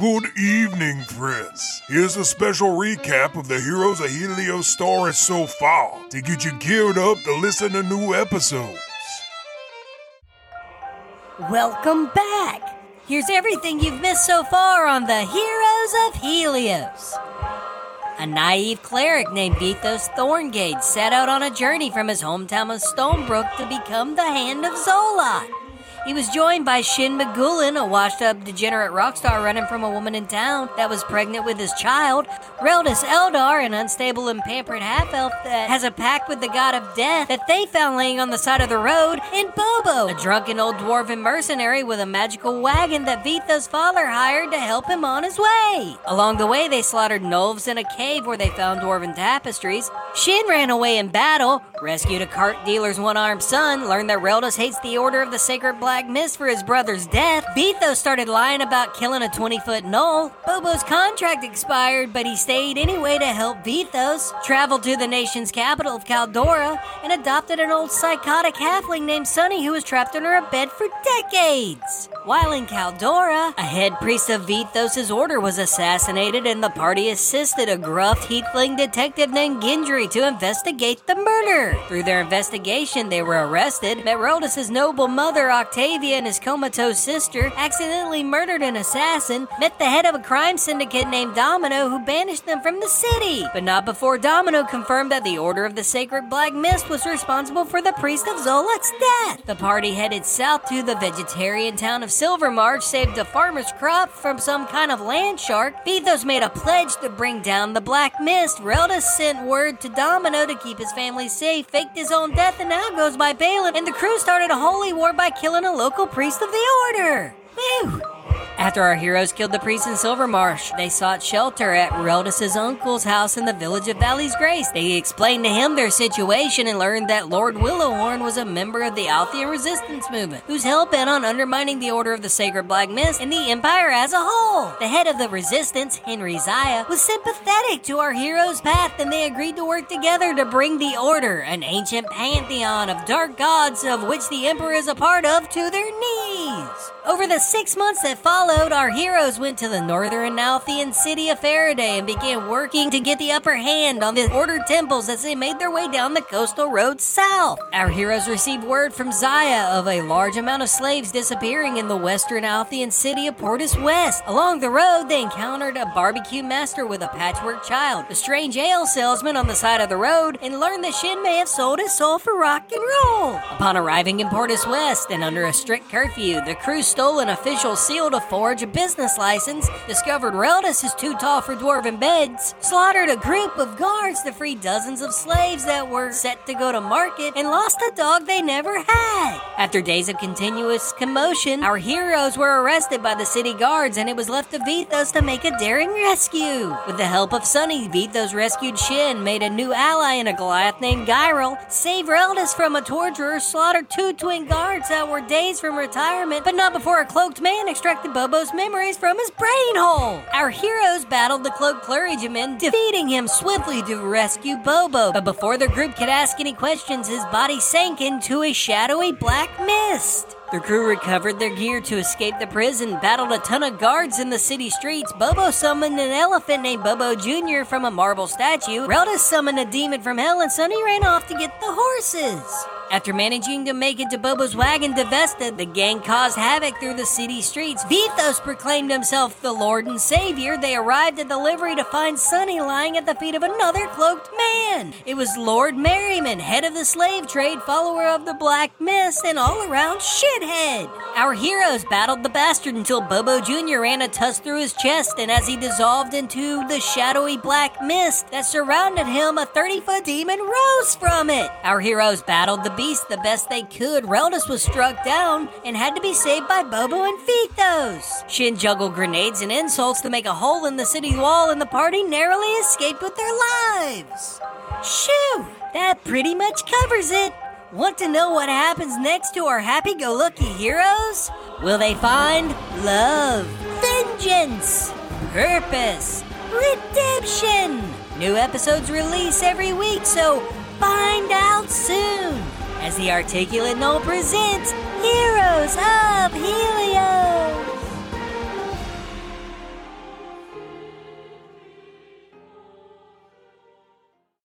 Good evening, Prince. Here's a special recap of the Heroes of Helios story so far to get you geared up to listen to new episodes. Welcome back. Here's everything you've missed so far on the Heroes of Helios. A naive cleric named Vithos Thorngate set out on a journey from his hometown of Stonebrook to become the Hand of Zolot. He was joined by Shin Magulin, a washed-up degenerate rock star running from a woman in town that was pregnant with his child, Reldus Eldar, an unstable and pampered half-elf that has a pact with the god of death that they found laying on the side of the road, and Bobo, a drunken old dwarven mercenary with a magical wagon that Vithos' father hired to help him on his way. Along the way, they slaughtered Nolves in a cave where they found dwarven tapestries. Shin ran away in battle, rescued a cart dealer's one-armed son, learned that Reldus hates the Order of the Sacred Black Mist for his brother's death. Vithos started lying about killing a 20-foot gnoll. Bobo's contract expired, but he stayed anyway to help Vithos, traveled to the nation's capital of Caldora, and adopted an old psychotic halfling named Sunny who was trapped under a bed for decades. While in Caldora, a head priest of Vithos' order was assassinated, and the party assisted a gruff heathling detective named Gindry to investigate the murder. Through their investigation, they were arrested, met Reldus' noble mother, Octavia, and his comatose sister, accidentally murdered an assassin, met the head of a crime syndicate named Domino who banished them from the city, but not before Domino confirmed that the Order of the Sacred Black Mist was responsible for the priest of Zolot's death. The party headed south to the vegetarian town of Silvermarch, saved a farmer's crop from some kind of land shark. Vithos made a pledge to bring down the Black Mist. Reldus sent word to Domino to keep his family safe, faked his own death, and now goes by Balin, and the crew started a holy war by killing a local priest of the order. Whew. After our heroes killed the priest in Silvermarsh, they sought shelter at Reldus' uncle's house in the village of Valley's Grace. They explained to him their situation and learned that Lord Willowhorn was a member of the Althea Resistance Movement, whose hell bent on undermining the Order of the Sacred Black Mist and the Empire as a whole. The head of the Resistance, Henry Zaya, was sympathetic to our heroes' path, and they agreed to work together to bring the Order, an ancient pantheon of dark gods of which the Emperor is a part of, to their knees. Over the 6 months that followed, our heroes went to the northern Althian city of Faraday and began working to get the upper hand on the Order temples as they made their way down the coastal road south. Our heroes received word from Zaya of a large amount of slaves disappearing in the western Althian city of Portus West. Along the road, they encountered a barbecue master with a patchwork child, a strange ale salesman on the side of the road, and learned that Shin may have sold his soul for rock and roll. Upon arriving in Portus West and under a strict curfew, the crew stole an official seal to forge a business license, discovered Reldus is too tall for dwarven beds, slaughtered a group of guards to free dozens of slaves that were set to go to market, and lost a dog they never had. After days of continuous commotion, our heroes were arrested by the city guards, and it was left to Vithos to make a daring rescue. With the help of Sunny, Vithos rescued Shin, made a new ally in a Goliath named Gyril, saved Reldus from a torturer, slaughtered two twin guards that were days from retirement, but not before a cloaked man extracted Bobo's memories from his brain hole. Our heroes battled the cloaked clergyman, defeating him swiftly to rescue Bobo. But before the group could ask any questions, his body sank into a shadowy black mist. The crew recovered their gear to escape the prison, battled a ton of guards in the city streets. Bobo summoned an elephant named Bobo Jr. from a marble statue. Reldus summoned a demon from hell, and Sunny ran off to get the horses. After managing to make it to Bobo's wagon divested, the gang caused havoc through the city streets. Vithos proclaimed himself the Lord and Savior. They arrived at the livery to find Sunny lying at the feet of another cloaked man. It was Lord Merriman, head of the slave trade, follower of the Black Mist, and all-around shithead. Our heroes battled the bastard until Bobo Jr. ran a tusk through his chest, and as he dissolved into the shadowy black mist that surrounded him, a 30-foot demon rose from it. Our heroes battled the the best they could. Reldus was struck down and had to be saved by Bobo and Vithos. Shin juggled grenades and insults to make a hole in the city wall, and the party narrowly escaped with their lives. Shoo! That pretty much covers it. Want to know what happens next to our happy-go-lucky heroes? Will they find love, vengeance, purpose, redemption? New episodes release every week, so find out soon. As The Articulate Gnoll presents Heroes of Helios.